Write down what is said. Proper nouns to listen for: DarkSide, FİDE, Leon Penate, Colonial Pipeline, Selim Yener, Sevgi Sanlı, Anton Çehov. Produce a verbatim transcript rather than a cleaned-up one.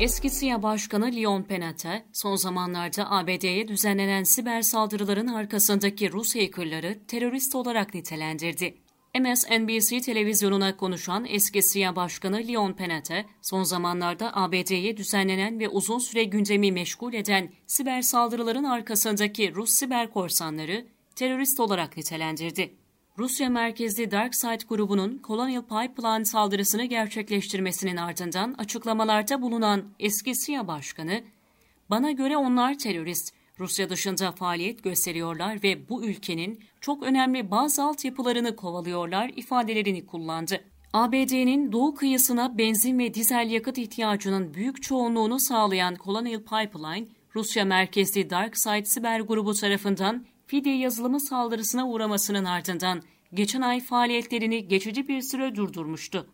Eski S İ A Başkanı Leon Penate, son zamanlarda A B D'ye düzenlenen siber saldırıların arkasındaki Rus hackerları terörist olarak nitelendirdi. M S N B C televizyonuna konuşan eski S İ A Başkanı Leon Penate, son zamanlarda A B D'ye düzenlenen ve uzun süre gündemi meşgul eden siber saldırıların arkasındaki Rus siber korsanları terörist olarak nitelendirdi. Rusya merkezli DarkSide grubunun Colonial Pipeline saldırısını gerçekleştirmesinin ardından açıklamalarda bulunan eski S İ A Başkanı, "Bana göre onlar terörist, Rusya dışında faaliyet gösteriyorlar ve bu ülkenin çok önemli bazı altyapılarını kovalıyorlar" ifadelerini kullandı. A B D'nin doğu kıyısına benzin ve dizel yakıt ihtiyacının büyük çoğunluğunu sağlayan Colonial Pipeline, Rusya merkezli DarkSide siber grubu tarafından FİDE yazılımı saldırısına uğramasının ardından geçen ay faaliyetlerini geçici bir süre durdurmuştu.